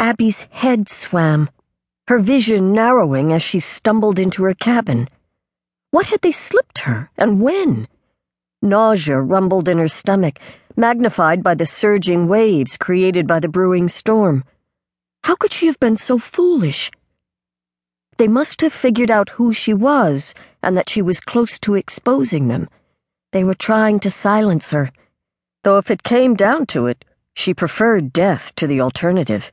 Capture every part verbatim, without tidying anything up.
Abby's head swam, her vision narrowing as she stumbled into her cabin. What had they slipped her, and when? Nausea rumbled in her stomach, magnified by the surging waves created by the brewing storm. How could she have been so foolish? They must have figured out who she was and that she was close to exposing them. They were trying to silence her, though if it came down to it, she preferred death to the alternative.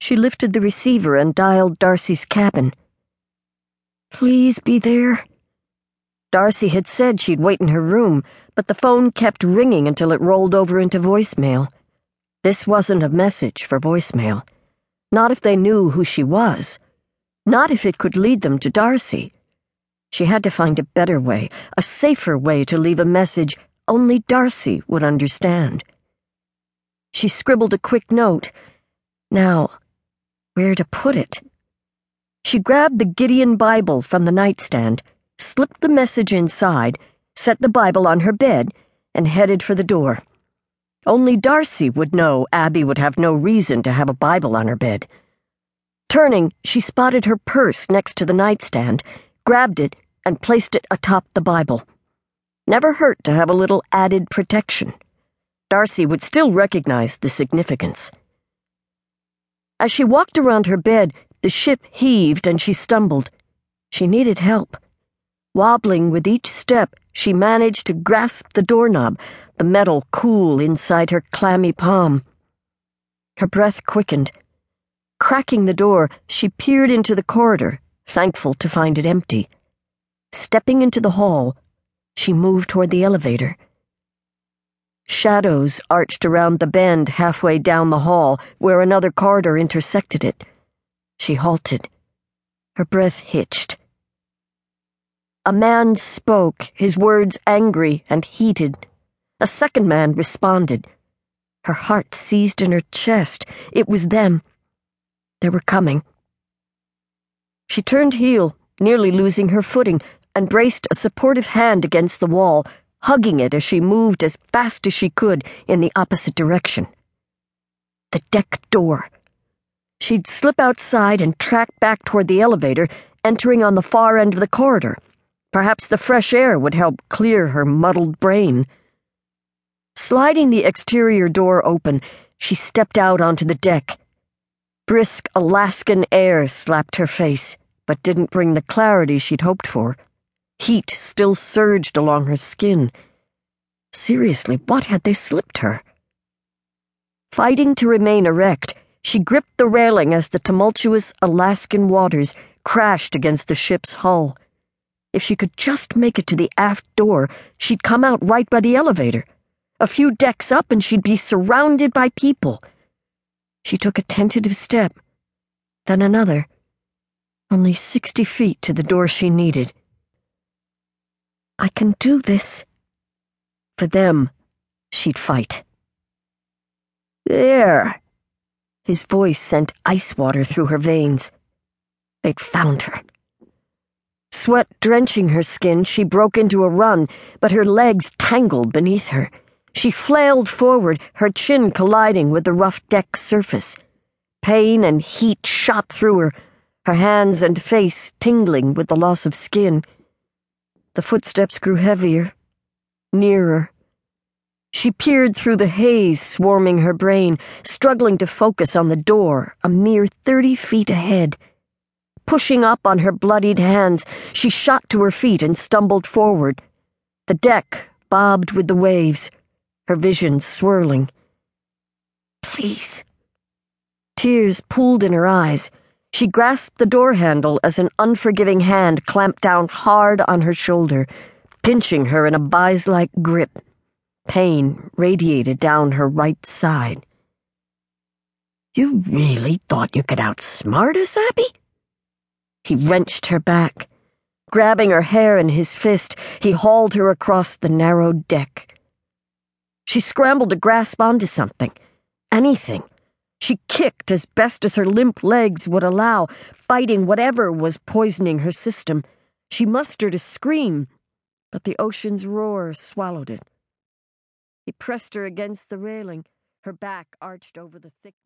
She lifted the receiver and dialed Darcy's cabin. "Please be there." Darcy had said she'd wait in her room, but the phone kept ringing until it rolled over into voicemail. This wasn't a message for voicemail. Not if they knew who she was. Not if it could lead them to Darcy. She had to find a better way, a safer way to leave a message only Darcy would understand. She scribbled a quick note. Now, where to put it? She grabbed the Gideon Bible from the nightstand, slipped the message inside, set the Bible on her bed, and headed for the door. Only Darcy would know Abby would have no reason to have a Bible on her bed. Turning, she spotted her purse next to the nightstand, grabbed it, and placed it atop the Bible. Never hurt to have a little added protection. Darcy would still recognize the significance. As she walked around her bed, the ship heaved and she stumbled. She needed help. Wobbling with each step, she managed to grasp the doorknob, the metal cool inside her clammy palm. Her breath quickened. Cracking the door, she peered into the corridor, thankful to find it empty. Stepping into the hall, she moved toward the elevator. Shadows arched around the bend halfway down the hall, where another corridor intersected it. She halted. Her breath hitched. A man spoke, his words angry and heated. A second man responded. Her heart seized in her chest. It was them. They were coming. She turned heel, nearly losing her footing, and braced a supportive hand against the wall, hugging it as she moved as fast as she could in the opposite direction. The deck door. She'd slip outside and track back toward the elevator, entering on the far end of the corridor. Perhaps the fresh air would help clear her muddled brain. Sliding the exterior door open, she stepped out onto the deck. Brisk Alaskan air slapped her face, but didn't bring the clarity she'd hoped for. Heat still surged along her skin. Seriously, what had they slipped her? Fighting to remain erect, she gripped the railing as the tumultuous Alaskan waters crashed against the ship's hull. If she could just make it to the aft door, she'd come out right by the elevator. A few decks up and she'd be surrounded by people. She took a tentative step, then another. Only sixty feet to the door she needed. I can do this. For them, she'd fight. There! His voice sent ice water through her veins. They'd found her. Sweat drenching her skin, she broke into a run, but her legs tangled beneath her. She flailed forward, her chin colliding with the rough deck surface. Pain and heat shot through her, her hands and face tingling with the loss of skin. The footsteps grew heavier, nearer. She peered through the haze swarming her brain, struggling to focus on the door a mere thirty feet ahead. Pushing up on her bloodied hands, she shot to her feet and stumbled forward. The deck bobbed with the waves, her vision swirling. Please. Tears pooled in her eyes. She grasped the door handle as an unforgiving hand clamped down hard on her shoulder, pinching her in a vise-like grip. Pain radiated down her right side. You really thought you could outsmart us, Abby? He wrenched her back. Grabbing her hair in his fist, he hauled her across the narrow deck. She scrambled to grasp onto something, anything. She kicked as best as her limp legs would allow, fighting whatever was poisoning her system. She mustered a scream, but the ocean's roar swallowed it. He pressed her against the railing, her back arched over the thick...